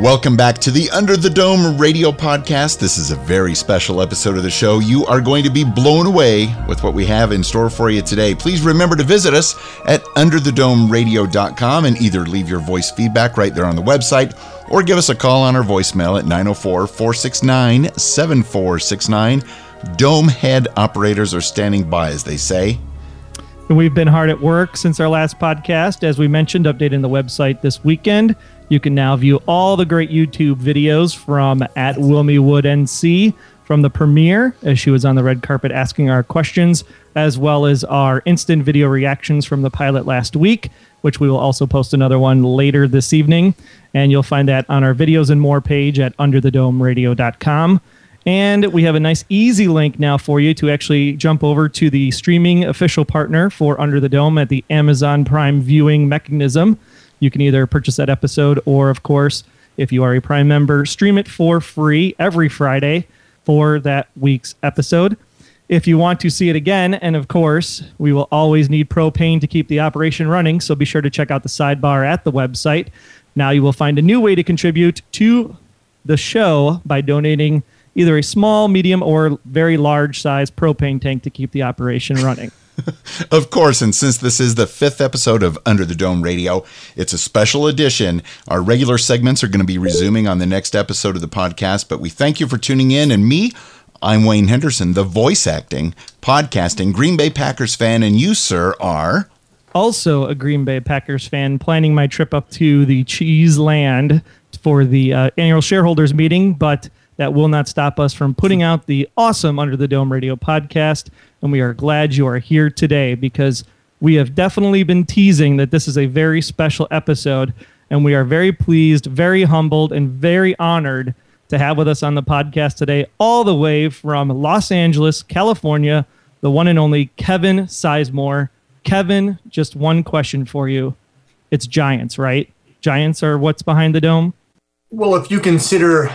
Welcome back to the Under the Dome radio podcast. This is a very special episode of the show. You are going to be blown away with what we have in store for you today. Please remember to visit us at underthedomeradio.com and either leave your voice feedback right there on the website or give us a call on our voicemail at 904-469-7469. Dome head operators are standing by, as they say. And we've been hard at work since our last podcast. As we mentioned, updating the website this weekend. You can now view all the great YouTube videos from at Wilmywood NC from the premiere as she was on the red carpet asking our questions, as well as our instant video reactions from the pilot last week, which we will also post another one later this evening. And you'll find that on our videos and more page at underthedomeradio.com. And we have a nice easy link now for you to actually jump over to the streaming official partner for Under the Dome at the Amazon Prime viewing mechanism. You can either purchase that episode or, of course, if you are a Prime member, stream it for free every Friday for that week's episode. If you want to see it again, and of course, we will always need propane to keep the operation running, so be sure to check out the sidebar at the website. Now you will find a new way to contribute to the show by donating either a small, medium, or very large size propane tank to keep the operation running. Of course, and since this is the fifth episode of Under the Dome Radio, it's a special edition. Our regular segments are going to be resuming on the next episode of the podcast, but we thank you for tuning in. And me, I'm Wayne Henderson, the voice acting, podcasting, Green Bay Packers fan, and you, sir, are... also a Green Bay Packers fan, planning my trip up to the Cheese Land for the annual shareholders meeting, but that will not stop us from putting out the awesome Under the Dome Radio podcast. And we are glad you are here today because we have definitely been teasing that this is a very special episode. And we are very pleased, very humbled, and very honored to have with us on the podcast today, all the way from Los Angeles, California, the one and only Kevin Sizemore. Kevin, just one question for you. It's Giants, right? Giants are what's behind the dome? Well, if you consider...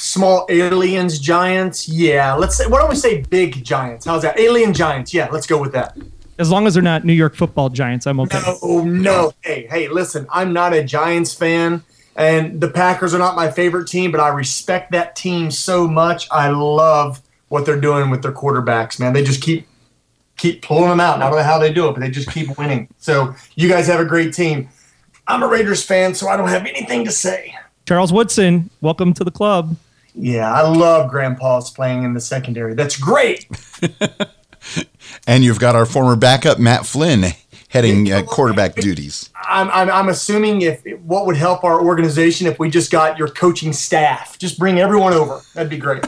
small aliens, giants, yeah. Let's say, why don't we say big giants? How's that? Alien giants, yeah. Let's go with that. As long as they're not New York football giants, I'm okay. No. Hey, listen. I'm not a Giants fan, and the Packers are not my favorite team, but I respect that team so much. I love what they're doing with their quarterbacks, man. They just keep pulling them out. I don't know how they do it, but they just keep winning. So you guys have a great team. I'm a Raiders fan, so I don't have anything to say. Charles Woodson, welcome to the club. Yeah, I love Grandpa's playing in the secondary. That's great. And you've got our former backup, Matt Flynn, heading quarterback duties. I'm assuming what would help our organization if we just got your coaching staff. Just bring everyone over. That'd be great.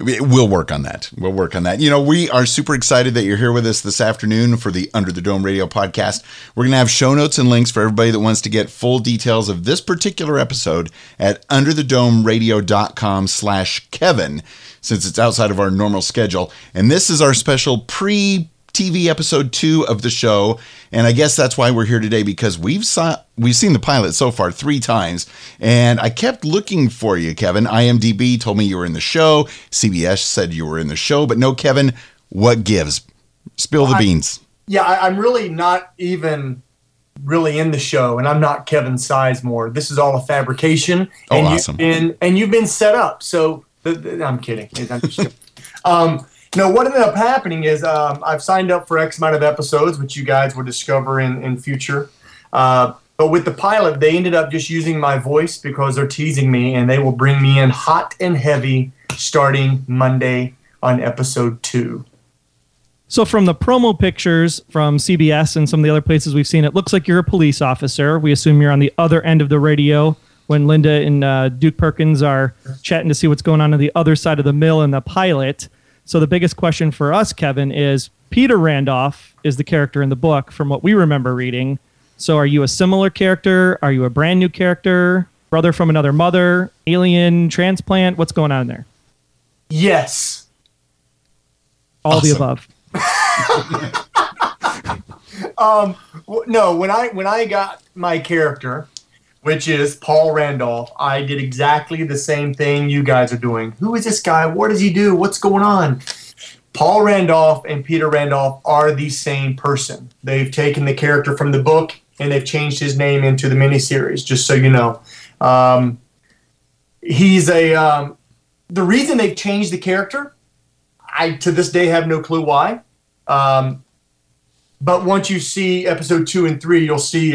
We'll work on that. We'll work on that. You know, we are super excited that you're here with us this afternoon for the Under the Dome Radio podcast. We're going to have show notes and links for everybody that wants to get full details of this particular episode at underthedomeradio.com/Kevin, since it's outside of our normal schedule. And this is our special pre-TV episode 2 of the show. And I guess that's why we're here today, because we've seen the pilot so far 3 times, and I kept looking for you, Kevin. IMDb told me you were in the show. CBS said you were in the show, but no, Kevin, what gives? Spill the beans. I'm really not even really in the show, and I'm not Kevin Sizemore. This is all a fabrication. Oh, awesome. You've been set up. So I'm kidding. I'm just kidding. No, what ended up happening is I've signed up for X amount of episodes, which you guys will discover in future. But with the pilot, they ended up just using my voice because they're teasing me, and they will bring me in hot and heavy starting Monday on episode 2. So from the promo pictures from CBS and some of the other places we've seen, it looks like you're a police officer. We assume you're on the other end of the radio when Linda and Duke Perkins are chatting to see what's going on the other side of the mill in the pilot. So the biggest question for us, Kevin, is Peter Randolph is the character in the book from what we remember reading. So are you a similar character? Are you a brand new character? Brother from another mother? Alien? Transplant? What's going on there? Yes. All awesome. The above. No, when I got my character... which is Paul Randolph. I did exactly the same thing you guys are doing. Who is this guy? What does he do? What's going on? Paul Randolph and Peter Randolph are the same person. They've taken the character from the book and they've changed his name into the miniseries, just so you know. He's a... the reason they've changed the character, I to this day have no clue why. But once you see episode 2 and 3, you'll see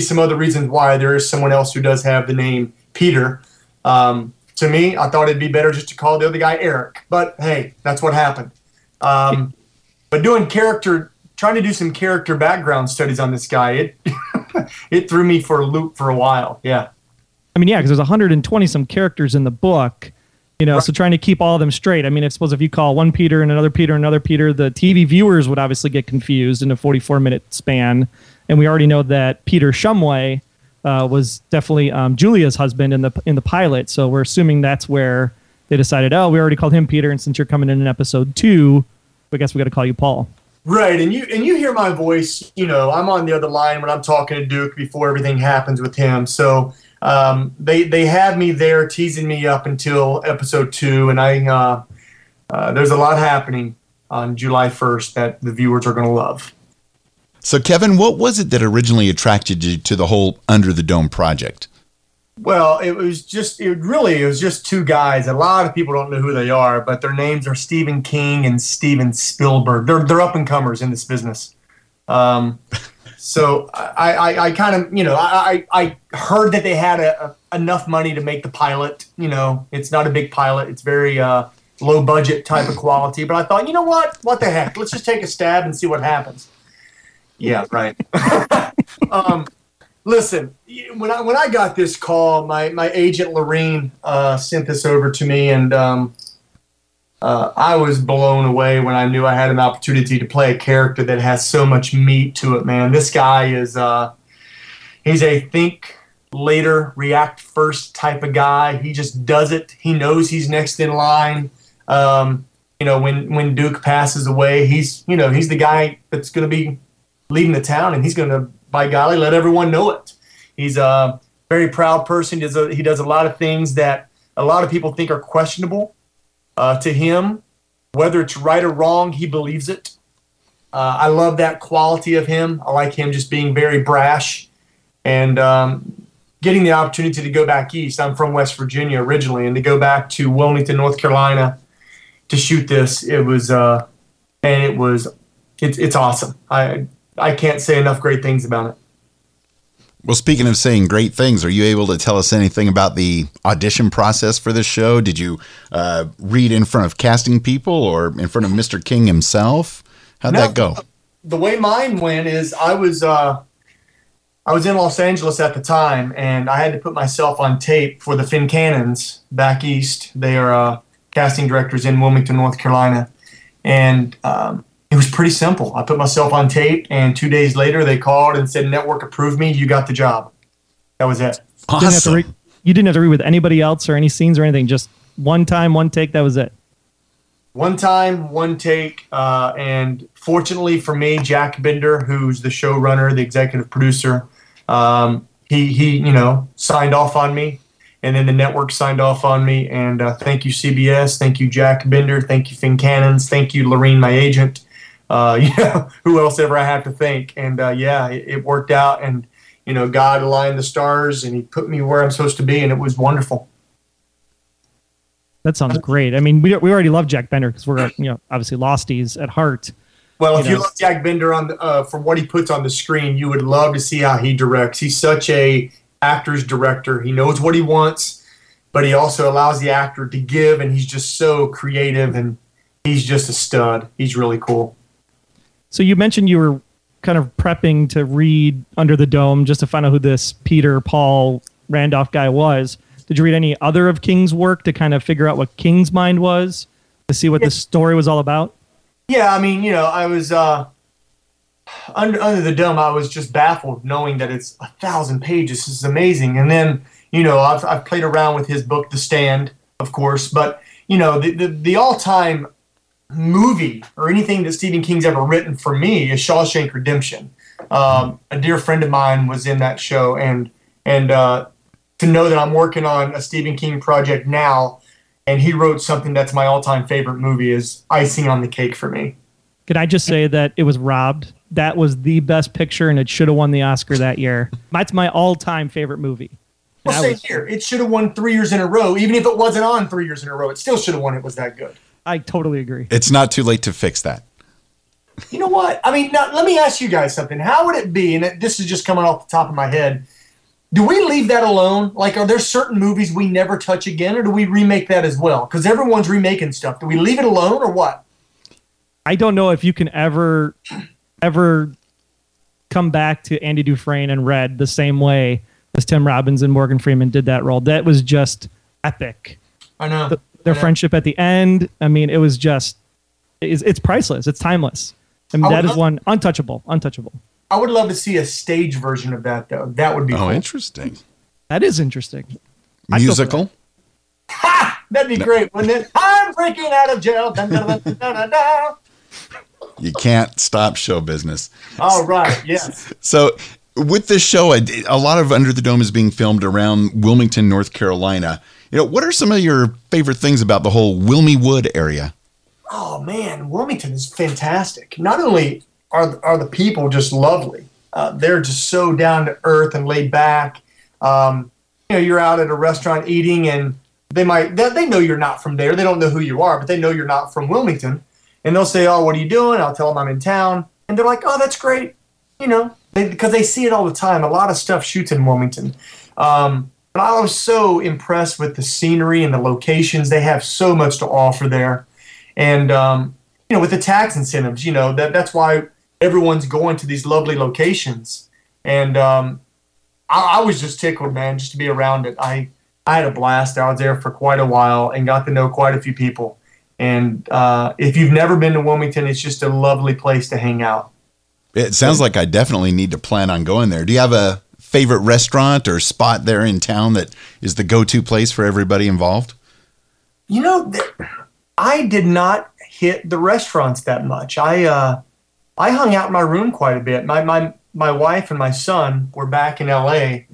some other reasons why there is someone else who does have the name Peter. To me, I thought it'd be better just to call the other guy Eric. But hey, that's what happened. But doing character, trying to do some character background studies on this guy, it it threw me for a loop for a while. Yeah, I mean, yeah, because there's 120 some characters in the book. You know, right. So trying to keep all of them straight. I mean, I suppose if you call one Peter and another Peter and another Peter, the TV viewers would obviously get confused in a 44-minute span. And we already know that Peter Shumway was definitely Julia's husband in the pilot. So we're assuming that's where they decided, oh, we already called him Peter, and since you're coming in episode 2, I guess we got to call you Paul. Right, and you hear my voice. You know, I'm on the other line when I'm talking to Duke before everything happens with him. So. They have me there teasing me up until episode 2, and I there's a lot happening on July 1st that the viewers are going to love. So, Kevin, what was it that originally attracted you to the whole Under the Dome project? Well, it was just two guys. A lot of people don't know who they are, but their names are Stephen King and Steven Spielberg. They're up and comers in this business. So I kind of, you know, I heard that they had enough money to make the pilot. You know, it's not a big pilot. It's very low budget type of quality. But I thought, you know what the heck? Let's just take a stab and see what happens. Yeah, right. Listen, when I got this call, my agent Lorene sent this over to me, and I was blown away when I knew I had an opportunity to play a character that has so much meat to it, man. This guy is, he's a think later, react first type of guy. He just does it. He knows he's next in line. You know, when Duke passes away, he's the guy that's going to be leaving the town, and he's going to, by golly, let everyone know it. He's a very proud person. He does a lot of things that a lot of people think are questionable. To him, whether it's right or wrong, he believes it. I love that quality of him. I like him just being very brash and getting the opportunity to go back east. I'm from West Virginia originally, and to go back to Wilmington, North Carolina to shoot this, it's awesome. I can't say enough great things about it. Well, speaking of saying great things, are you able to tell us anything about the audition process for this show? Did you read in front of casting people or in front of Mr. King himself? How'd that go? The way mine went is I was in Los Angeles at the time, and I had to put myself on tape for the Fincannons back east. They are casting directors in Wilmington, North Carolina, and it was pretty simple. I put myself on tape, and 2 days later, they called and said, "Network approved me. You got the job." That was it. Awesome. You didn't have to read with anybody else or any scenes or anything. Just one time, one take. That was it. One time, one take. And fortunately for me, Jack Bender, who's the showrunner, the executive producer, he signed off on me, and then the network signed off on me. And thank you, CBS. Thank you, Jack Bender. Thank you, Fincannons. Thank you, Lorene, my agent. Who else ever I have to thank. And it worked out, and you know, God aligned the stars, and he put me where I'm supposed to be, and it was wonderful. That sounds great. I mean, we already love Jack Bender because we're obviously Losties at heart. Well, if you love Jack Bender on the, from what he puts on the screen, you would love to see how he directs. He's such a actor's director. He knows what he wants, but he also allows the actor to give, and he's just so creative, and he's just a stud. He's really cool. So you mentioned you were kind of prepping to read Under the Dome just to find out who this Peter Paul Randolph guy was. Did you read any other of King's work to kind of figure out what King's mind was, to see what the story was all about? Yeah, I mean, you know, I was under the Dome. I was just baffled knowing that it's 1,000 pages. It's amazing. And then, you know, I've played around with his book, The Stand, of course. But, you know, the all-time movie or anything that Stephen King's ever written for me is Shawshank Redemption. A dear friend of mine was in that show, and And to know that I'm working on a Stephen King project now, and he wrote something that's my all-time favorite movie, is icing on the cake for me. Could I just say that it was robbed? That was the best picture, and it should have won the Oscar that year. That's my all-time favorite movie. Well, same here. It should have won 3 years in a row. Even if it wasn't on 3 years in a row, it still should have won. It was that good. I totally agree. It's not too late to fix that. You know what? I mean, now, let me ask you guys something. How would it be, and this is just coming off the top of my head, do we leave that alone? Like, are there certain movies we never touch again, or do we remake that as well? Because everyone's remaking stuff. Do we leave it alone, or what? I don't know if you can ever come back to Andy Dufresne and Red the same way as Tim Robbins and Morgan Freeman did that role. That was just epic. I know. Their friendship at the end, I mean, it was just, it's priceless. It's timeless. I mean, that is one untouchable. I would love to see a stage version of that, though. That would be cool. Interesting. That is interesting. Musical? Ha! That'd be great, wouldn't it? I'm breaking out of jail. Dun, dun, dun, dun, dun, dun. You can't stop show business. All right, yes. So with this show, a lot of Under the Dome is being filmed around Wilmington, North Carolina. You know, what are some of your favorite things about the whole Wilmywood area? Oh, man, Wilmington is fantastic. Not only are the people just lovely, they're just so down to earth and laid back. You know, you're out at a restaurant eating, and they know you're not from there. They don't know who you are, but they know you're not from Wilmington. And they'll say, oh, what are you doing? I'll tell them I'm in town. And they're like, oh, that's great. You know, because they see it all the time. A lot of stuff shoots in Wilmington. But I was so impressed with the scenery and the locations. They have so much to offer there. And, you know, with the tax incentives, you know, that's why everyone's going to these lovely locations. And I was just tickled, man, just to be around it. I had a blast. I was there for quite a while and got to know quite a few people. And if you've never been to Wilmington, it's just a lovely place to hang out. It sounds like I definitely need to plan on going there. Do you have a favorite restaurant or spot there in town that is the go-to place for everybody involved? You know, I did not hit the restaurants that much. I hung out in my room quite a bit. My wife and my son were back in L.A.,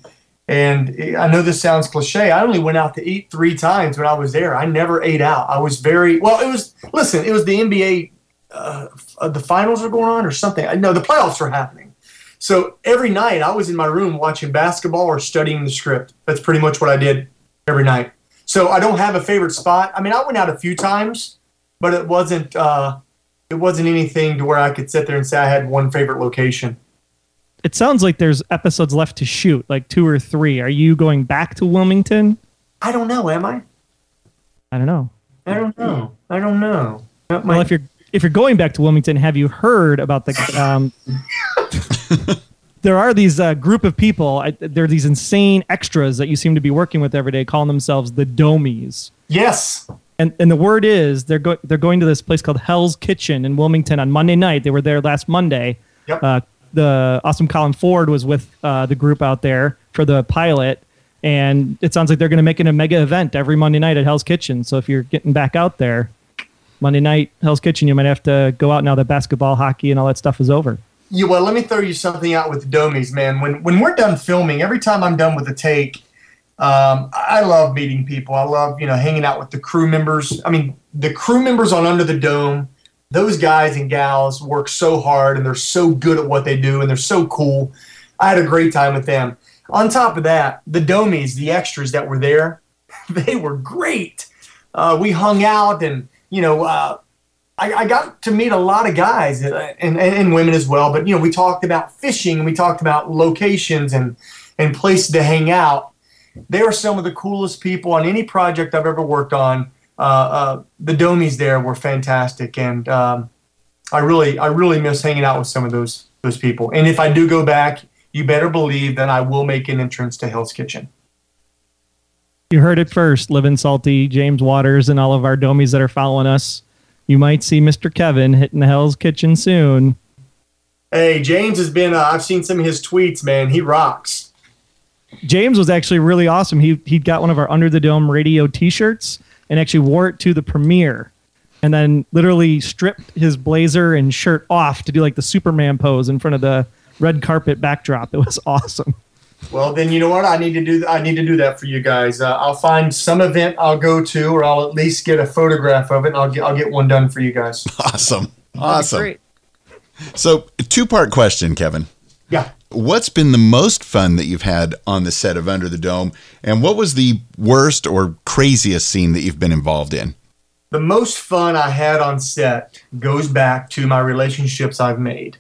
and I know this sounds cliche. I only went out to eat 3 times when I was there. I never ate out. I was very, well, it was the NBA, the finals were going on or something. No, the playoffs were happening. So every night I was in my room watching basketball or studying the script. That's pretty much what I did every night. So I don't have a favorite spot. I mean, I went out a few times, but it wasn't anything to where I could sit there and say I had one favorite location. It sounds like there's episodes left to shoot, like 2 or 3. Are you going back to Wilmington? I don't know. Am I? I don't know. I don't know. Well, if you're going back to Wilmington, have you heard about the? There are these group of people. There are these insane extras that you seem to be working with every day, calling themselves the Domies. Yes. And the word is they're going to this place called Hell's Kitchen in Wilmington on Monday night. They were there last Monday. Yep. The awesome Colin Ford was with the group out there for the pilot, and it sounds like they're going to make it a mega event every Monday night at Hell's Kitchen. So if you're getting back out there, Monday night, Hell's Kitchen, you might have to go out now that basketball, hockey, and all that stuff is over. Yeah, well, let me throw you something out with the Domies, man. When we're done filming, every time I'm done with a take, I love meeting people. I love, you know, hanging out with the crew members. I mean, the crew members on Under the Dome, those guys and gals work so hard, and they're so good at what they do, and they're so cool. I had a great time with them. On top of that, the Domies, the extras that were there, they were great. We hung out, and, you know, I got to meet a lot of guys and women as well. But, you know, we talked about fishing, and we talked about locations and places to hang out. They were some of the coolest people on any project I've ever worked on. The Domies there were fantastic, and I really miss hanging out with some of those people. And if I do go back, you better believe that I will make an entrance to Hell's Kitchen. You heard it first, Livin' Salty, James Waters, and all of our Domies that are following us. You might see Mr. Kevin hitting the Hell's Kitchen soon. Hey, James has been, I've seen some of his tweets, man. He rocks. James was actually really awesome. He got one of our Under the Dome radio t-shirts and actually wore it to the premiere, and then literally stripped his blazer and shirt off to do like the Superman pose in front of the red carpet backdrop. It was awesome. Well, then you know what? I need to do that for you guys. I'll find some event I'll go to, or I'll at least get a photograph of it, and I'll get one done for you guys. Awesome. Great. So, two-part question, Kevin. Yeah. What's been the most fun that you've had on the set of Under the Dome, and what was the worst or craziest scene that you've been involved in? The most fun I had on set goes back to my relationships I've made.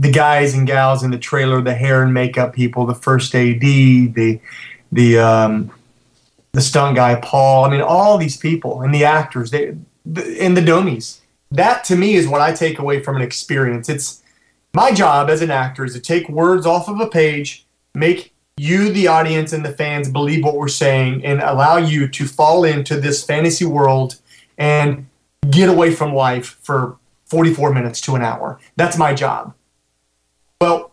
The guys and gals in the trailer, the hair and makeup people, the first AD, the stunt guy, Paul. I mean, all these people and the actors and the Domies. That, to me, is what I take away from an experience. It's my job as an actor is to take words off of a page, make you, the audience, and the fans believe what we're saying, and allow you to fall into this fantasy world and get away from life for 44 minutes to an hour. That's my job. Well,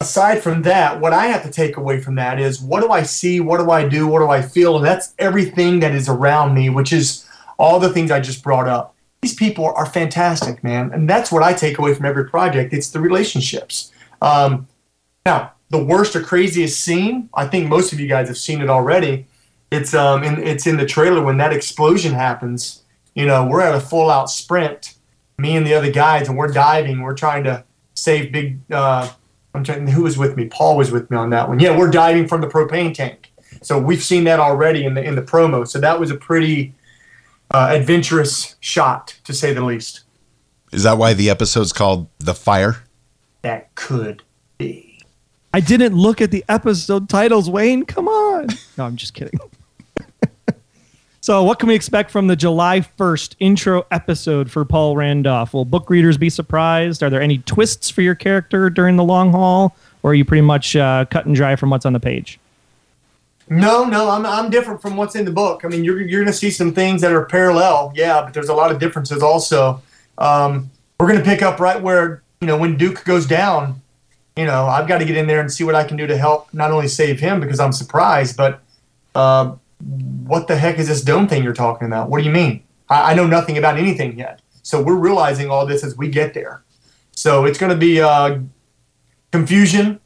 aside from that, what I have to take away from that is, what do I see? What do I do? What do I feel? And that's everything that is around me, which is all the things I just brought up. These people are fantastic, man. And that's what I take away from every project. It's the relationships. Now, the worst or craziest scene, I think most of you guys have seen it already. It's in the trailer when that explosion happens. You know, we're at a full-out sprint, me and the other guys, and we're diving. We're trying to save big who was with me? Paul was with me on that one. Yeah, we're diving from the propane tank. So we've seen that already in the promo. So that was a pretty... adventurous shot, to say the least. Is that why the episode's called The Fire? That could be. I didn't look at the episode titles, Wayne. Come on. No, I'm just kidding. So what can we expect from the July 1st intro episode for Paul Randolph? Will book readers be surprised? Are there any twists for your character during the long haul? Or are you pretty much cut and dry from what's on the page? No, I'm different from what's in the book. I mean, you're going to see some things that are parallel, yeah, but there's a lot of differences also. We're going to pick up right where, when Duke goes down, I've got to get in there and see what I can do to help not only save him, because I'm surprised, but what the heck is this dome thing you're talking about? What do you mean? I know nothing about anything yet. So we're realizing all this as we get there. So it's going to be confusion,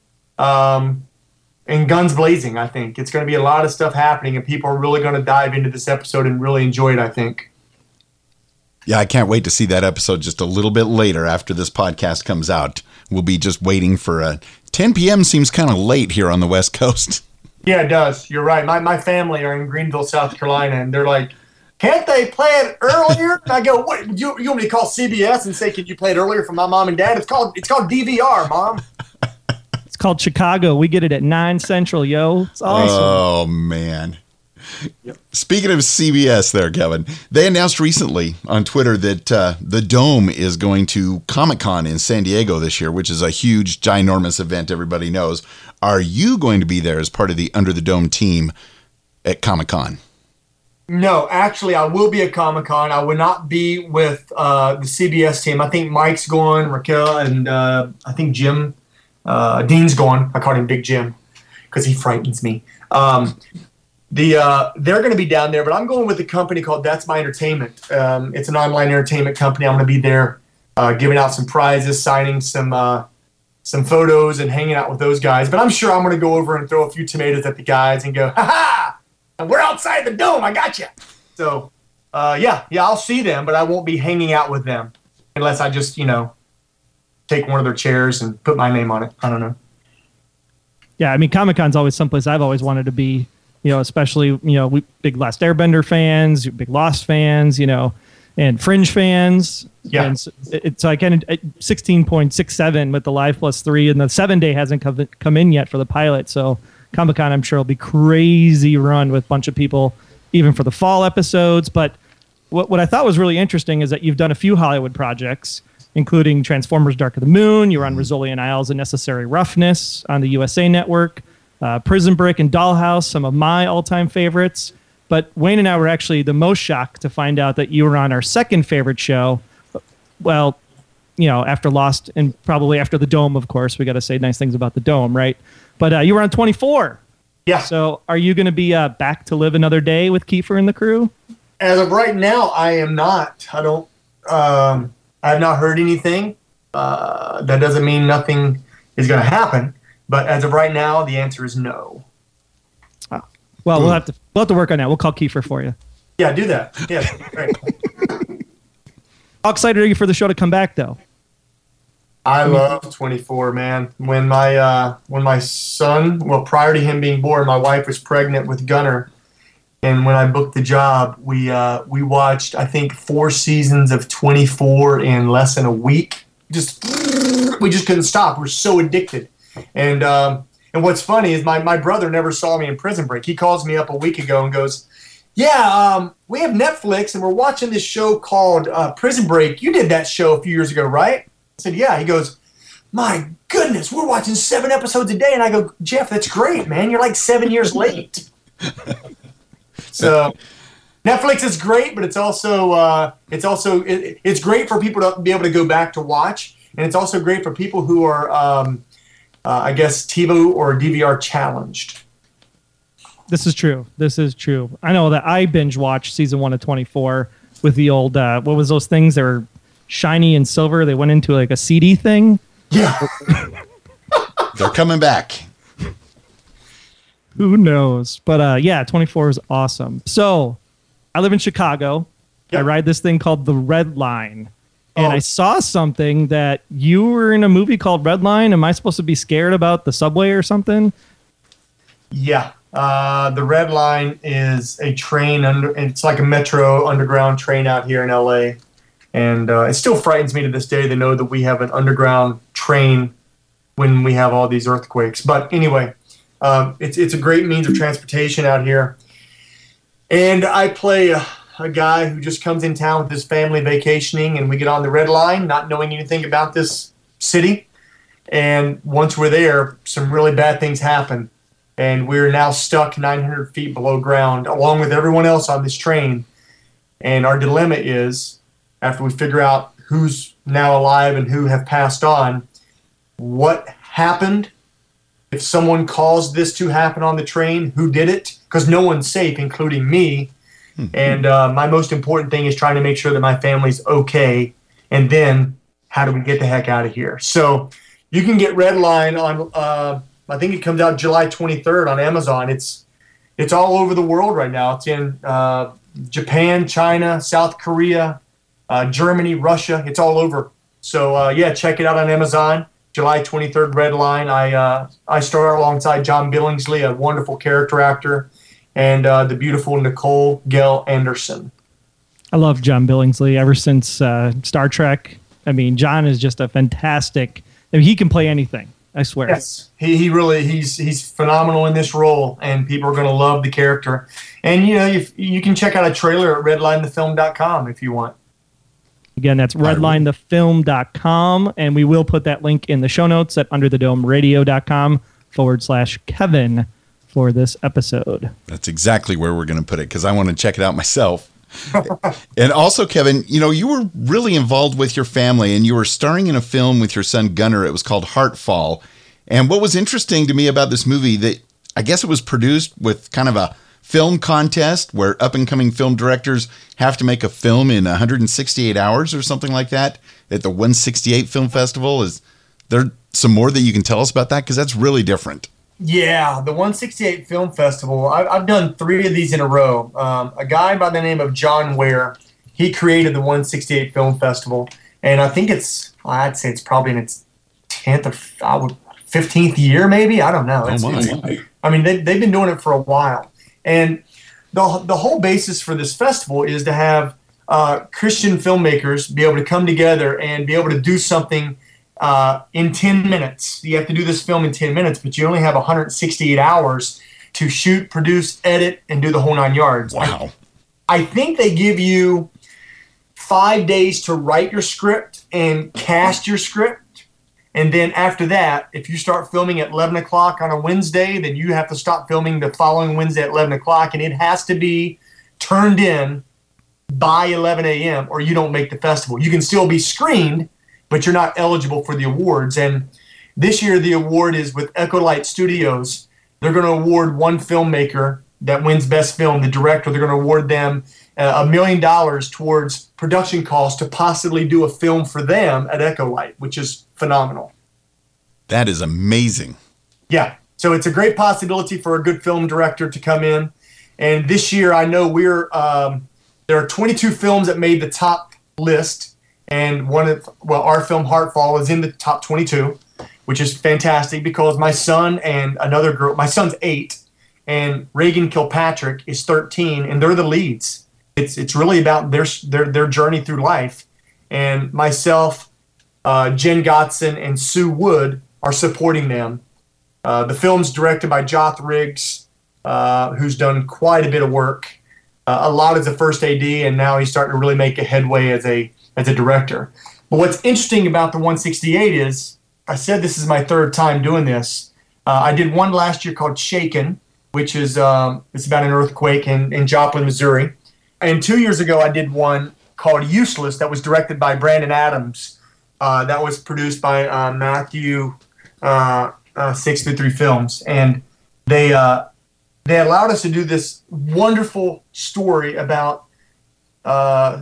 and guns blazing, I think. It's going to be a lot of stuff happening, and people are really going to dive into this episode and really enjoy it, I think. Yeah, I can't wait to see that episode just a little bit later after this podcast comes out. We'll be just waiting for 10 p.m. seems kind of late here on the West Coast. Yeah, it does. You're right. My family are in Greenville, South Carolina, and they're like, can't they play it earlier? And I go, what? You want me to call CBS and say, can you play it earlier for my mom and dad? It's called DVR, Mom. It's called Chicago. We get it at 9 Central, yo. It's awesome. Oh, man. Yep. Speaking of CBS there, Kevin, they announced recently on Twitter that the Dome is going to Comic-Con in San Diego this year, which is a huge, ginormous event everybody knows. Are you going to be there as part of the Under the Dome team at Comic-Con? No, actually, I will be at Comic-Con. I will not be with the CBS team. I think Mike's going, Raquel, and I think Jim... Dean's gone. I called him Big Jim because he frightens me. They're going to be down there, but I'm going with a company called That's My Entertainment. It's an online entertainment company. I'm going to be there giving out some prizes, signing some photos, and hanging out with those guys. But I'm sure I'm going to go over and throw a few tomatoes at the guys and go, ha-ha! We're outside the dome. I got you. So, yeah, I'll see them, but I won't be hanging out with them unless I just, take one of their chairs and put my name on it. I don't know. Yeah, I mean, Comic-Con's always someplace I've always wanted to be, especially, we big Last Airbender fans, big Lost fans, and Fringe fans. Yeah. And so, I can 16.67 with the Live Plus 3, and the 7-day hasn't come in yet for the pilot. So Comic-Con, I'm sure, will be crazy run with a bunch of people, even for the fall episodes. But what I thought was really interesting is that you've done a few Hollywood projects, including Transformers Dark of the Moon. You're on Rizzoli & Isles and Necessary Roughness on the USA Network, Prison Break and Dollhouse, some of my all-time favorites. But Wayne and I were actually the most shocked to find out that you were on our second favorite show. Well, after Lost and probably after The Dome, of course. We got to say nice things about The Dome, right? But you were on 24. Yeah. So are you going to be back to live another day with Kiefer and the crew? As of right now, I am not. I don't... I have not heard anything. That doesn't mean nothing is going to happen. But as of right now, the answer is no. Oh. Well, we'll have to work on that. We'll call Kiefer for you. Yeah, do that. Yeah, great. How excited are you for the show to come back, though? I love 24, man. When my son, well, prior to him being born, my wife was pregnant with Gunner, and when I booked the job, we watched, I think, 4 seasons of 24 in less than a week. We just couldn't stop. We're so addicted. And what's funny is my brother never saw me in Prison Break. He calls me up a week ago and goes, Yeah, we have Netflix, and we're watching this show called Prison Break. You did that show a few years ago, right? I said, yeah. He goes, my goodness, we're watching 7 episodes a day. And I go, Jeff, that's great, man. You're like 7 years late. So Netflix is great, but it's also great for people to be able to go back to watch. And it's also great for people who are, I guess, TiVo or DVR challenged. This is true. I know that I binge watched season 1 of 24 with the old, what was those things? They were shiny and silver. They went into like a CD thing. Yeah. They're coming back. Who knows? But yeah, 24 is awesome. So I live in Chicago. Yep. I ride this thing called the Red Line. And I saw something that you were in a movie called Red Line. Am I supposed to be scared about the subway or something? Yeah. The Red Line is a train it's like a metro underground train out here in LA, and it still frightens me to this day to know that we have an underground train when we have all these earthquakes. But anyway, it's a great means of transportation out here, and I play a guy who just comes in town with his family vacationing, and we get on the Red Line, not knowing anything about this city, and once we're there, some really bad things happen. And we're now stuck 900 feet below ground, along with everyone else on this train. And our dilemma is, after we figure out who's now alive and who have passed on, what happened? If someone caused this to happen on the train, who did it? Because no one's safe, including me. Mm-hmm. And my most important thing is trying to make sure that my family's okay. And then, how do we get the heck out of here? So you can get Red Line on... I think it comes out July 23rd on Amazon. It's all over the world right now. It's in Japan, China, South Korea, Germany, Russia. It's all over. So, yeah, check it out on Amazon. July 23rd, Red Line. I star alongside John Billingsley, a wonderful character actor, and the beautiful Nicole Gell Anderson. I love John Billingsley ever since Star Trek. I mean, John is just a fantastic – I mean, he can play anything. I swear. Yes, he really he's phenomenal in this role, and people are going to love the character. And you know, you can check out a trailer at redlinethefilm.com if you want. Again, that's redlinethefilm.com, and we will put that link in the show notes at underthedomeradio.com/Kevin for this episode. That's exactly where we're going to put it, because I want to check it out myself. And also, Kevin, you know, you were really involved with your family, and you were starring in a film with your son Gunner. It was called Heartfall. And what was interesting to me about this movie, that I guess it was produced with kind of a film contest where up-and-coming film directors have to make a film in 168 hours or something like that at the 168 Film Festival. Is there some more that you can tell us about that? Because that's really different. Yeah, the 168 Film Festival. I've done 3 of these in a row. A guy by the name of John Ware, he created the 168 Film Festival, and I think I'd say it's probably in its 10th or 15th year, maybe. I don't know. I mean, they've been doing it for a while, and the whole basis for this festival is to have Christian filmmakers be able to come together and be able to do something. In 10 minutes. You have to do this film in 10 minutes, but you only have 168 hours to shoot, produce, edit, and do the whole 9 yards. Wow. I think they give you 5 days to write your script and cast your script. And then after that, if you start filming at 11 o'clock on a Wednesday, then you have to stop filming the following Wednesday at 11 o'clock, and it has to be turned in by 11 a.m. or you don't make the festival. You can still be screened, but you're not eligible for the awards. And this year the award is with Echo Light Studios. They're going to award one filmmaker that wins Best Film, the director. They're going to award them $1 million towards production costs to possibly do a film for them at Echo Light, which is phenomenal. That is amazing. Yeah. So it's a great possibility for a good film director to come in. And this year, I know we're there are 22 films that made the top list, and one of our film Heartfall is in the top 22, which is fantastic because my son and another girl, my son's 8, and Reagan Kilpatrick is 13, and they're the leads. It's really about their journey through life, and myself, Jen Godson, and Sue Wood are supporting them. The film's directed by Joth Riggs, who's done quite a bit of work. A lot as a first AD, and now he's starting to really make a headway as a director. But what's interesting about the 168 is, I said this is my third time doing this. I did one last year called Shaken, which is it's about an earthquake in Joplin, Missouri. And 2 years ago, I did one called Useless that was directed by Brandon Adams. That was produced by Matthew... 633 Films, and they allowed us to do this wonderful story about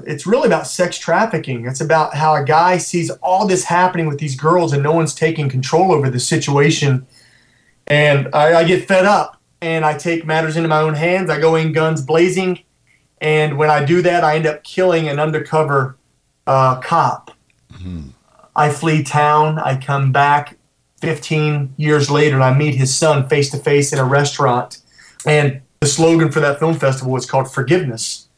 it's really about sex trafficking. It's about how a guy sees all this happening with these girls and no one's taking control over the situation, and I get fed up and I take matters into my own hands. I go in guns blazing, and when I do that, I end up killing an undercover cop. Mm-hmm. I flee town. I come back 15 years later, and I meet his son face-to-face in a restaurant. And the slogan for that film festival was called Forgiveness.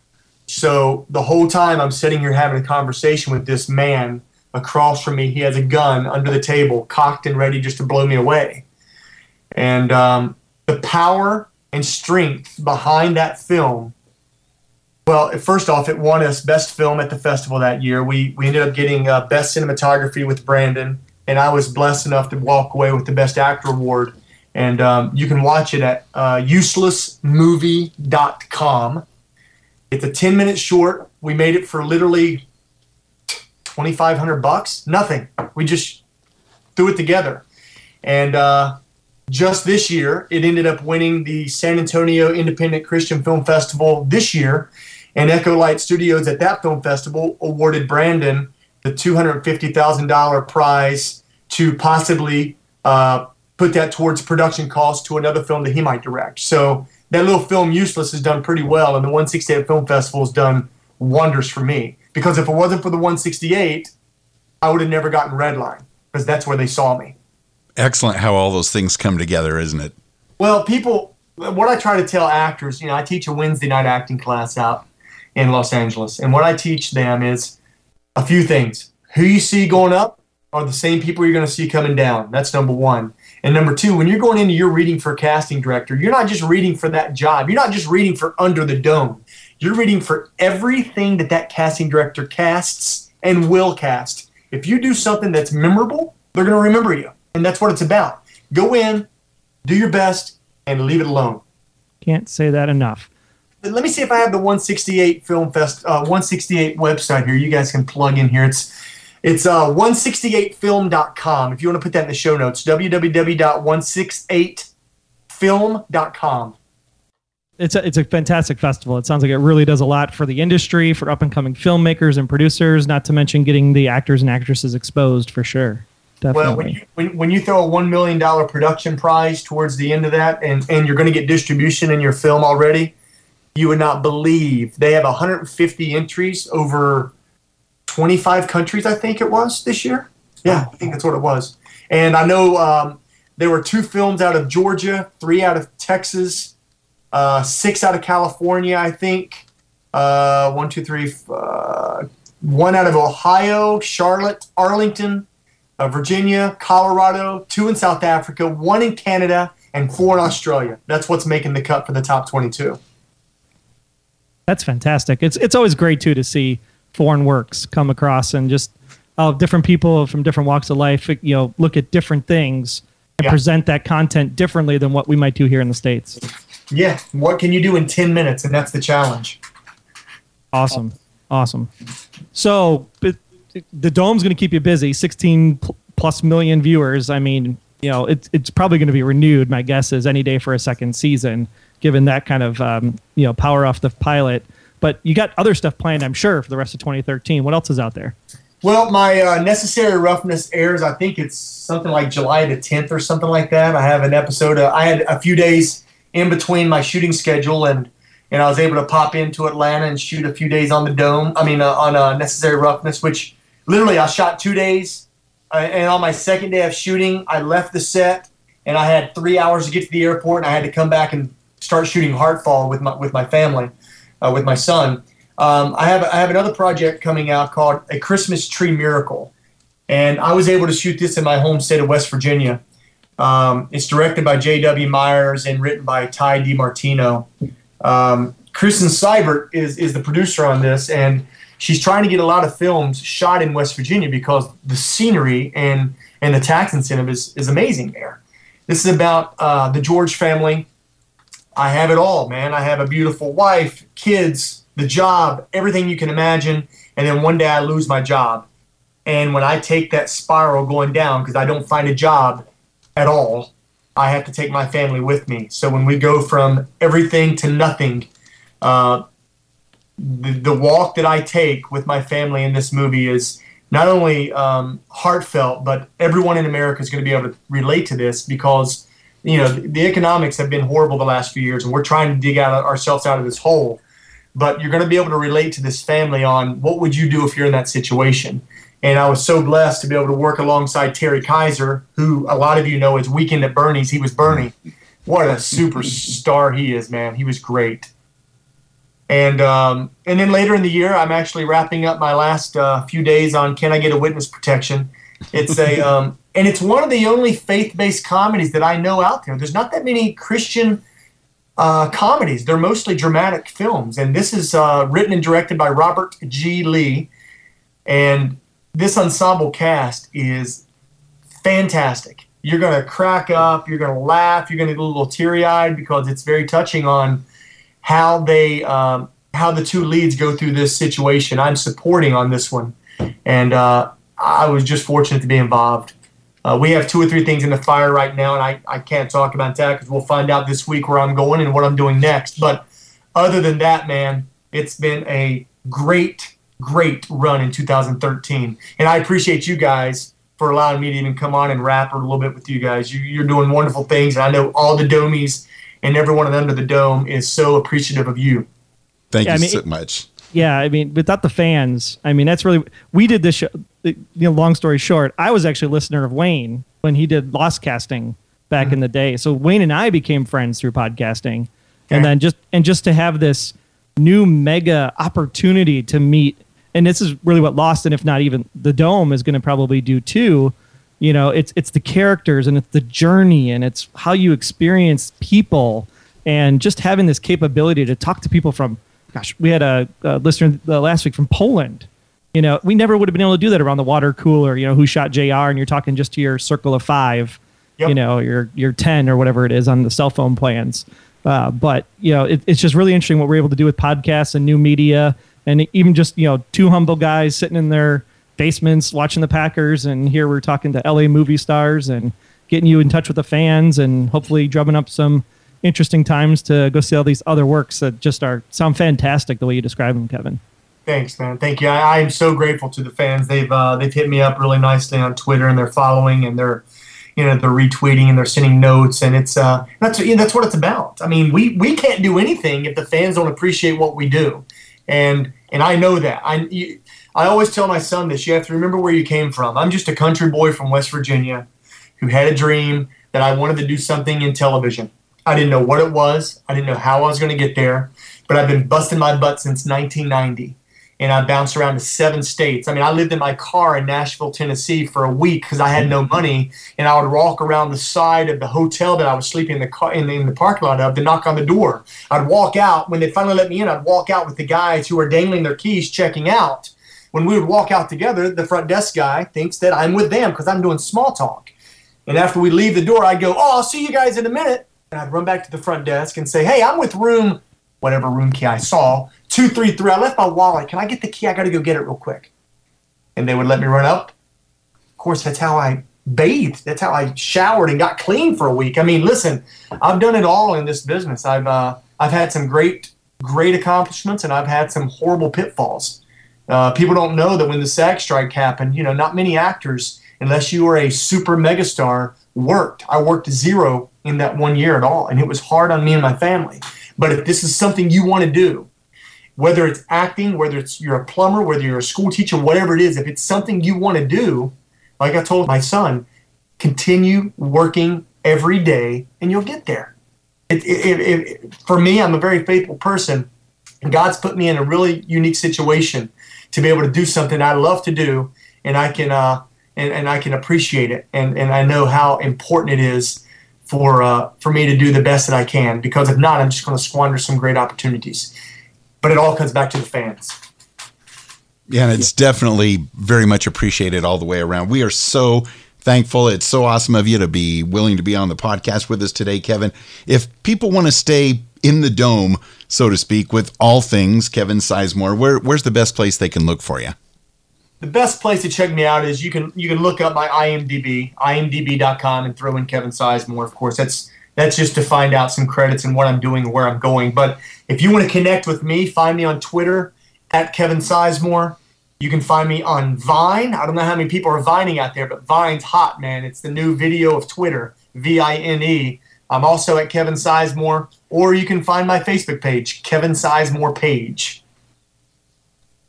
So the whole time I'm sitting here having a conversation with this man across from me. He has a gun under the table, cocked and ready just to blow me away. And the power and strength behind that film, well, first off, it won us Best Film at the festival that year. We ended up getting Best Cinematography with Brandon. And I was blessed enough to walk away with the Best Actor Award. And you can watch it at uselessmovie.com. It's a 10-minute short. We made it for literally $2,500. Nothing. We just threw it together. And just this year, it ended up winning the San Antonio Independent Christian Film Festival this year. And Echo Light Studios at that film festival awarded Brandon the $250,000 prize to possibly put that towards production costs to another film that he might direct. So that little film, Useless, has done pretty well, and the 168 Film Festival has done wonders for me. Because if it wasn't for the 168, I would have never gotten Red Line, because that's where they saw me. Excellent how all those things come together, isn't it? Well, people, what I try to tell actors, you know, I teach a Wednesday night acting class out in Los Angeles, and what I teach them is a few things. Who you see going up are the same people you're going to see coming down. That's number one. And number two, when you're going into your reading for a casting director, you're not just reading for that job. You're not just reading for Under the Dome. You're reading for everything that that casting director casts and will cast. If you do something that's memorable, they're going to remember you. And that's what it's about. Go in, do your best, and leave it alone. Can't say that enough. Let me see if I have the 168 Film Fest 168 website here. You guys can plug in here. It's 168film.com. If you want to put that in the show notes, www.168film.com. It's a fantastic festival. It sounds like it really does a lot for the industry, for up-and-coming filmmakers and producers, not to mention getting the actors and actresses exposed for sure. Definitely. Well, when you throw a $1 million production prize towards the end of that, and you're going to get distribution in your film already, you would not believe. They have 150 entries over 25 countries, I think it was, this year. Yeah, I think that's what it was. And I know there were 2 films out of Georgia, 3 out of Texas, 6 out of California, I think. 1 out of Ohio, Charlotte, Arlington, Virginia, Colorado, 2 in South Africa, 1 in Canada, and 4 in Australia. That's what's making the cut for the top 22. That's fantastic. It's always great, too, to see foreign works come across, and just different people from different walks of life, you know, look at different things and present that content differently than what we might do here in the States. Yeah. What can you do in 10 minutes? And that's the challenge. Awesome. So the Dome's going to keep you busy, 16+ million viewers. I mean, you know, it's probably going to be renewed, my guess is, any day for a second season, given that kind of power off the pilot. But you got other stuff planned, I'm sure, for the rest of 2013. What else is out there? Well, my Necessary Roughness airs, I think it's something like July the 10th or something like that. I have an episode. I had a few days in between my shooting schedule, and I was able to pop into Atlanta and shoot a few days on the Dome. I mean, on Necessary Roughness, which literally I shot 2 days. And on my second day of shooting, I left the set, and I had 3 hours to get to the airport, and I had to come back and start shooting Heartfall with my family, with my son. I have another project coming out called A Christmas Tree Miracle, and I was able to shoot this in my home state of West Virginia. It's directed by J.W. Myers and written by Ty DiMartino. Kristen Seibert is the producer on this, and she's trying to get a lot of films shot in West Virginia because the scenery and the tax incentive is amazing there. This is about the George family. I have it all, man. I have a beautiful wife, kids, the job, everything you can imagine, and then one day I lose my job. And when I take that spiral going down because I don't find a job at all, I have to take my family with me. So when we go from everything to nothing, the walk that I take with my family in this movie is not only heartfelt, but everyone in America is going to be able to relate to this because, you know, the economics have been horrible the last few years, and we're trying to dig ourselves out of this hole. But you're going to be able to relate to this family on what would you do if you're in that situation. And I was so blessed to be able to work alongside Terry Kaiser, who a lot of you know is Weekend at Bernie's. He was Bernie. What a superstar he is, man. He was great. And then later in the year, I'm actually wrapping up my last few days on Can I Get a Witness Protection? It's a and it's one of the only faith-based comedies that I know out there. There's not that many Christian comedies. They're mostly dramatic films, and this is written and directed by Robert G. Lee, and this ensemble cast is fantastic. You're going to crack up, you're going to laugh, you're going to get a little teary-eyed because it's very touching on how they, how the two leads go through this situation. I'm supporting on this one, and I was just fortunate to be involved. We have 2 or 3 things in the fire right now, and I can't talk about that because we'll find out this week where I'm going and what I'm doing next. But other than that, man, it's been a great, great run in 2013. And I appreciate you guys for allowing me to even come on and rap a little bit with you guys. You're doing wonderful things, and I know all the Domies and everyone at Under the Dome is so appreciative of you. Thank you so much. Yeah, I mean, without the fans, I mean, that's really, we did this show, you know, long story short, I was actually a listener of Wayne when he did Lost Casting back in the day. So Wayne and I became friends through podcasting. Okay. And then just to have this new mega opportunity to meet, and this is really what Lost, and if not even the Dome is going to probably do too, you know, it's the characters and it's the journey and it's how you experience people and just having this capability to talk to people from, gosh, we had a listener last week from Poland. You know, we never would have been able to do that around the water cooler, you know, who shot JR, and you're talking just to your circle of five, yep, you know, your 10 or whatever it is on the cell phone plans. But, you know, it's just really interesting what we're able to do with podcasts and new media, and even just, you know, two humble guys sitting in their basements watching the Packers. And here we're talking to LA movie stars and getting you in touch with the fans and hopefully drumming up some interesting times to go see all these other works that just sound fantastic the way you describe them, Kevin. Thanks, man. Thank you. I am so grateful to the fans. They've hit me up really nicely on Twitter, and they're following, and they're retweeting, and they're sending notes, and it's that's what it's about. I mean, we can't do anything if the fans don't appreciate what we do, and I know that. I always tell my son this: you have to remember where you came from. I'm just a country boy from West Virginia who had a dream that I wanted to do something in television. I didn't know what it was. I didn't know how I was going to get there. But I've been busting my butt since 1990. And I bounced around to 7 states. I mean, I lived in my car in Nashville, Tennessee for a week because I had no money. And I would walk around the side of the hotel that I was sleeping in the parking lot of to knock on the door. I'd walk out. When they finally let me in, I'd walk out with the guys who were dangling their keys checking out. When we would walk out together, the front desk guy thinks that I'm with them because I'm doing small talk. And after we leave the door, I'd go, "Oh, I'll see you guys in a minute." And I'd run back to the front desk and say, "Hey, I'm with room," whatever room key I saw, 233. I left my wallet. Can I get the key? I got to go get it real quick. And they would let me run up. Of course, that's how I bathed. That's how I showered and got clean for a week. I mean, listen, I've done it all in this business. I've had some great accomplishments, and I've had some horrible pitfalls. People don't know that when the SAG strike happened, you know, not many actors, unless you were a super megastar, worked. I worked zero in that 1 year at all, and it was hard on me and my family. But if this is something you want to do, whether it's acting, whether it's you're a plumber, whether you're a school teacher, whatever it is, if it's something you want to do, like I told my son, continue working every day and you'll get there. For me, I'm a very faithful person, and God's put me in a really unique situation to be able to do something I love to do, and I can and I can appreciate it, and I know how important it is for me to do the best that I can, because if not, I'm just going to squander some great opportunities. But it all comes back to the fans. Yeah, and it's definitely very much appreciated all the way around. We are so thankful. It's so awesome of you to be willing to be on the podcast with us today, Kevin. If people want to stay in the dome, so to speak, with all things Kevin Sizemore, where's the best place they can look for you? The best place to check me out is you can look up my IMDb, imdb.com, and throw in Kevin Sizemore. Of course, that's just to find out some credits and what I'm doing and where I'm going. But if you want to connect with me, find me on Twitter at Kevin Sizemore. You can find me on Vine. I don't know how many people are Vining out there, but Vine's hot, man. It's the new video of Twitter, Vine. I'm also at Kevin Sizemore. Or you can find my Facebook page, Kevin Sizemore Page.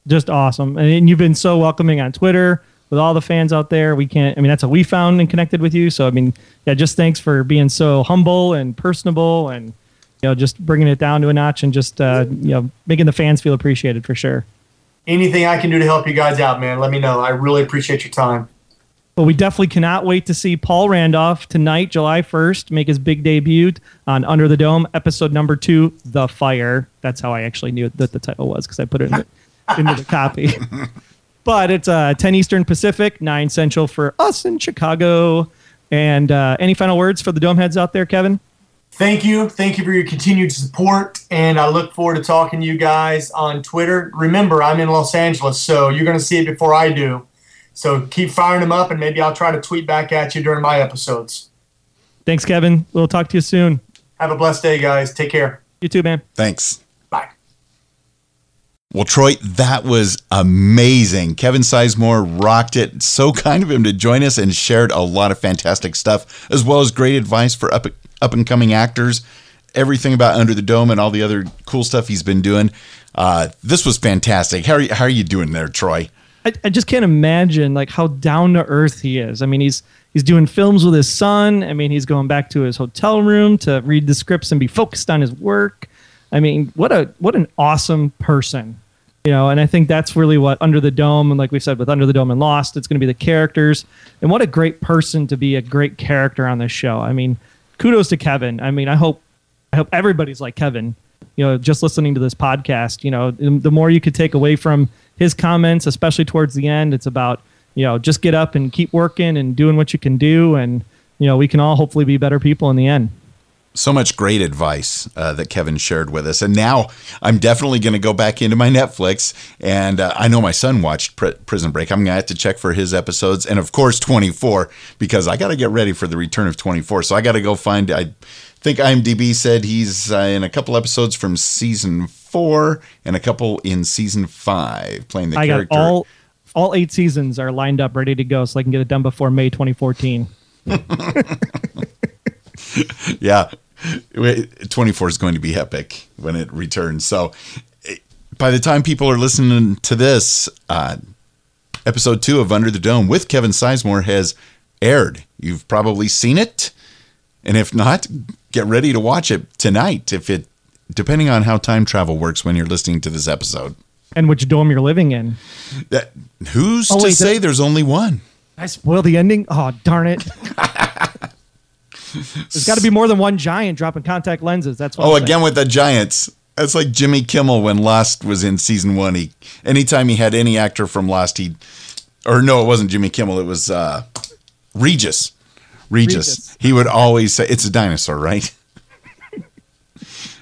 Just awesome. And you've been so welcoming on Twitter with all the fans out there. That's how we found and connected with you. So, just thanks for being so humble and personable, and, just bringing it down to a notch, and just, making the fans feel appreciated, for sure. Anything I can do to help you guys out, man, let me know. I really appreciate your time. Well, we definitely cannot wait to see Paul Randolph tonight, July 1st, make his big debut on Under the Dome, episode number 2, The Fire. That's how I actually knew that the title was, because I put it into the copy. But it's 10 Eastern Pacific, 9 Central for us in Chicago. And any final words for the dome heads out there, Kevin? Thank you. Thank you for your continued support. And I look forward to talking to you guys on Twitter. Remember, I'm in Los Angeles, so you're going to see it before I do. So keep firing them up, and maybe I'll try to tweet back at you during my episodes. Thanks, Kevin. We'll talk to you soon. Have a blessed day, guys. Take care. You too, man. Thanks. Well, Troy, that was amazing. Kevin Sizemore rocked it. So kind of him to join us, and shared a lot of fantastic stuff, as well as great advice for up and coming actors, everything about Under the Dome and all the other cool stuff he's been doing. This was fantastic. How are you doing there, Troy? I just can't imagine how down to earth he is. He's doing films with his son. He's going back to his hotel room to read the scripts and be focused on his work. What an awesome person. And I think that's really what Under the Dome, and like we said with Under the Dome and Lost, it's going to be the characters. And what a great person to be a great character on this show. Kudos to Kevin. I hope everybody's like Kevin, just listening to this podcast. The more you could take away from his comments, especially towards the end, it's about, just get up and keep working and doing what you can do. And, we can all hopefully be better people in the end. So much great advice that Kevin shared with us. And now I'm definitely going to go back into my Netflix. And I know my son watched Prison Break. I'm going to have to check for his episodes. And, of course, 24, because I got to get ready for the return of 24. So I got to go find – I think IMDb said he's in a couple episodes from Season 4 and a couple in Season 5 playing the character. I got all 8 seasons are lined up, ready to go, so I can get it done before May 2014. Yeah. 24 is going to be epic when it returns. So by the time people are listening to this, episode 2 of Under the Dome with Kevin Sizemore has aired. You've probably seen it. And if not, get ready to watch it tonight, depending on how time travel works when you're listening to this episode. And which dome you're living in. There's only one? I spoiled the ending? Oh, darn it. There's got to be more than one giant dropping contact lenses. That's what with the giants. That's like Jimmy Kimmel when Lost was in season 1. Anytime he had any actor from Lost, it wasn't Jimmy Kimmel. It was Regis. Regis. He would always say, it's a dinosaur, right?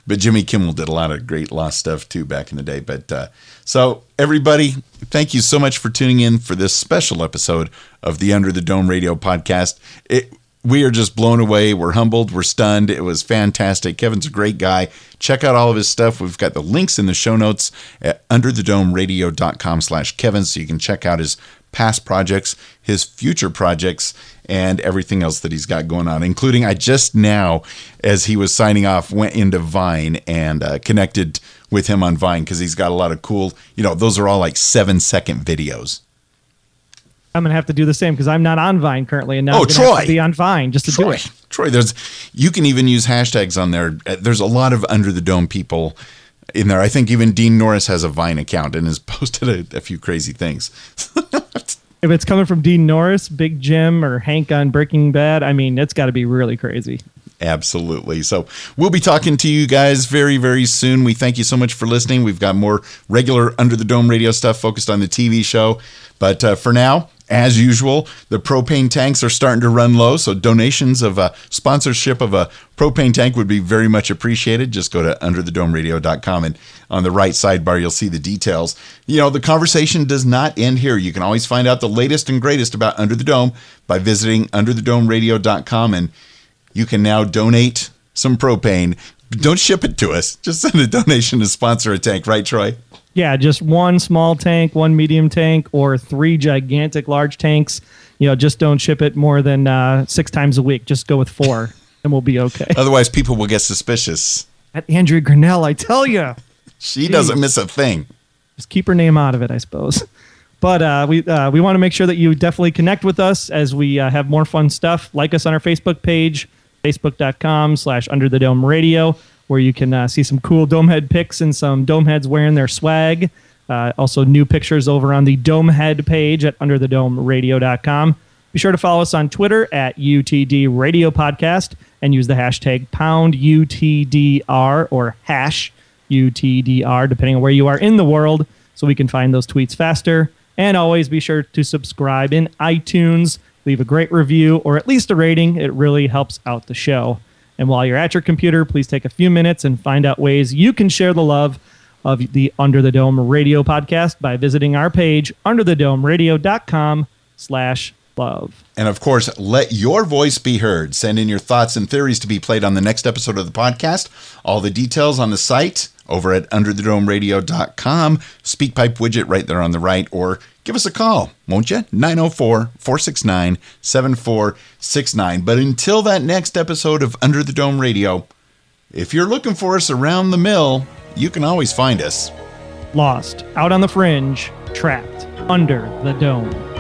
But Jimmy Kimmel did a lot of great Lost stuff too back in the day. But so everybody, thank you so much for tuning in for this special episode of the Under the Dome Radio podcast. It we are just blown away. We're humbled. We're stunned. It was fantastic. Kevin's a great guy. Check out all of his stuff. We've got the links in the show notes at underthedomeradio.com/Kevin. So you can check out his past projects, his future projects, and everything else that he's got going on, including I just now, as he was signing off, went into Vine and connected with him on Vine because he's got a lot of cool, you know, those are all like 7-second videos. I'm going to have to do the same because I'm not on Vine currently. And now I'm going to have to be on Vine just to do it. Troy, you can even use hashtags on there. There's a lot of Under the Dome people in there. I think even Dean Norris has a Vine account and has posted a few crazy things. If it's coming from Dean Norris, Big Jim, or Hank on Breaking Bad, I mean, it's got to be really crazy. Absolutely. So we'll be talking to you guys very, very soon. We thank you so much for listening. We've got more regular Under the Dome radio stuff focused on the TV show. But for now, as usual, the propane tanks are starting to run low. So donations of a sponsorship of a propane tank would be very much appreciated. Just go to underthedomeradio.com and on the right sidebar, you'll see the details. You know, the conversation does not end here. You can always find out the latest and greatest about Under the Dome by visiting underthedomeradio.com, and you can now donate some propane. Don't ship it to us. Just send a donation to sponsor a tank. Right, Troy? Yeah, just one small tank, one medium tank, or three gigantic large tanks. You know, just don't ship it more than 6 times a week. Just go with 4, and we'll be okay. Otherwise, people will get suspicious. That Andrea Grinnell, I tell you. She doesn't miss a thing. Just keep her name out of it, I suppose. But we want to make sure that you definitely connect with us as we have more fun stuff. Like us on our Facebook page, facebook.com/Under the Dome Radio, where you can see some cool Domehead pics and some Domeheads wearing their swag. Also, new pictures over on the Domehead page at underthedomeradio.com. Be sure to follow us on Twitter at UTD Radio Podcast and use the hashtag #UTDR or #UTDR, depending on where you are in the world, so we can find those tweets faster. And always be sure to subscribe in iTunes, leave a great review or at least a rating. It really helps out the show. And while you're at your computer, please take a few minutes and find out ways you can share the love of the Under the Dome Radio podcast by visiting our page, underthedomeradio.com/love. And of course, let your voice be heard. Send in your thoughts and theories to be played on the next episode of the podcast. All the details on the site over at underthedomeradio.com. Speakpipe widget right there on the right, or give us a call, won't you? 904-469-7469. But until that next episode of Under the Dome Radio, if you're looking for us around the mill, you can always find us. Lost, out on the fringe, trapped, under the dome.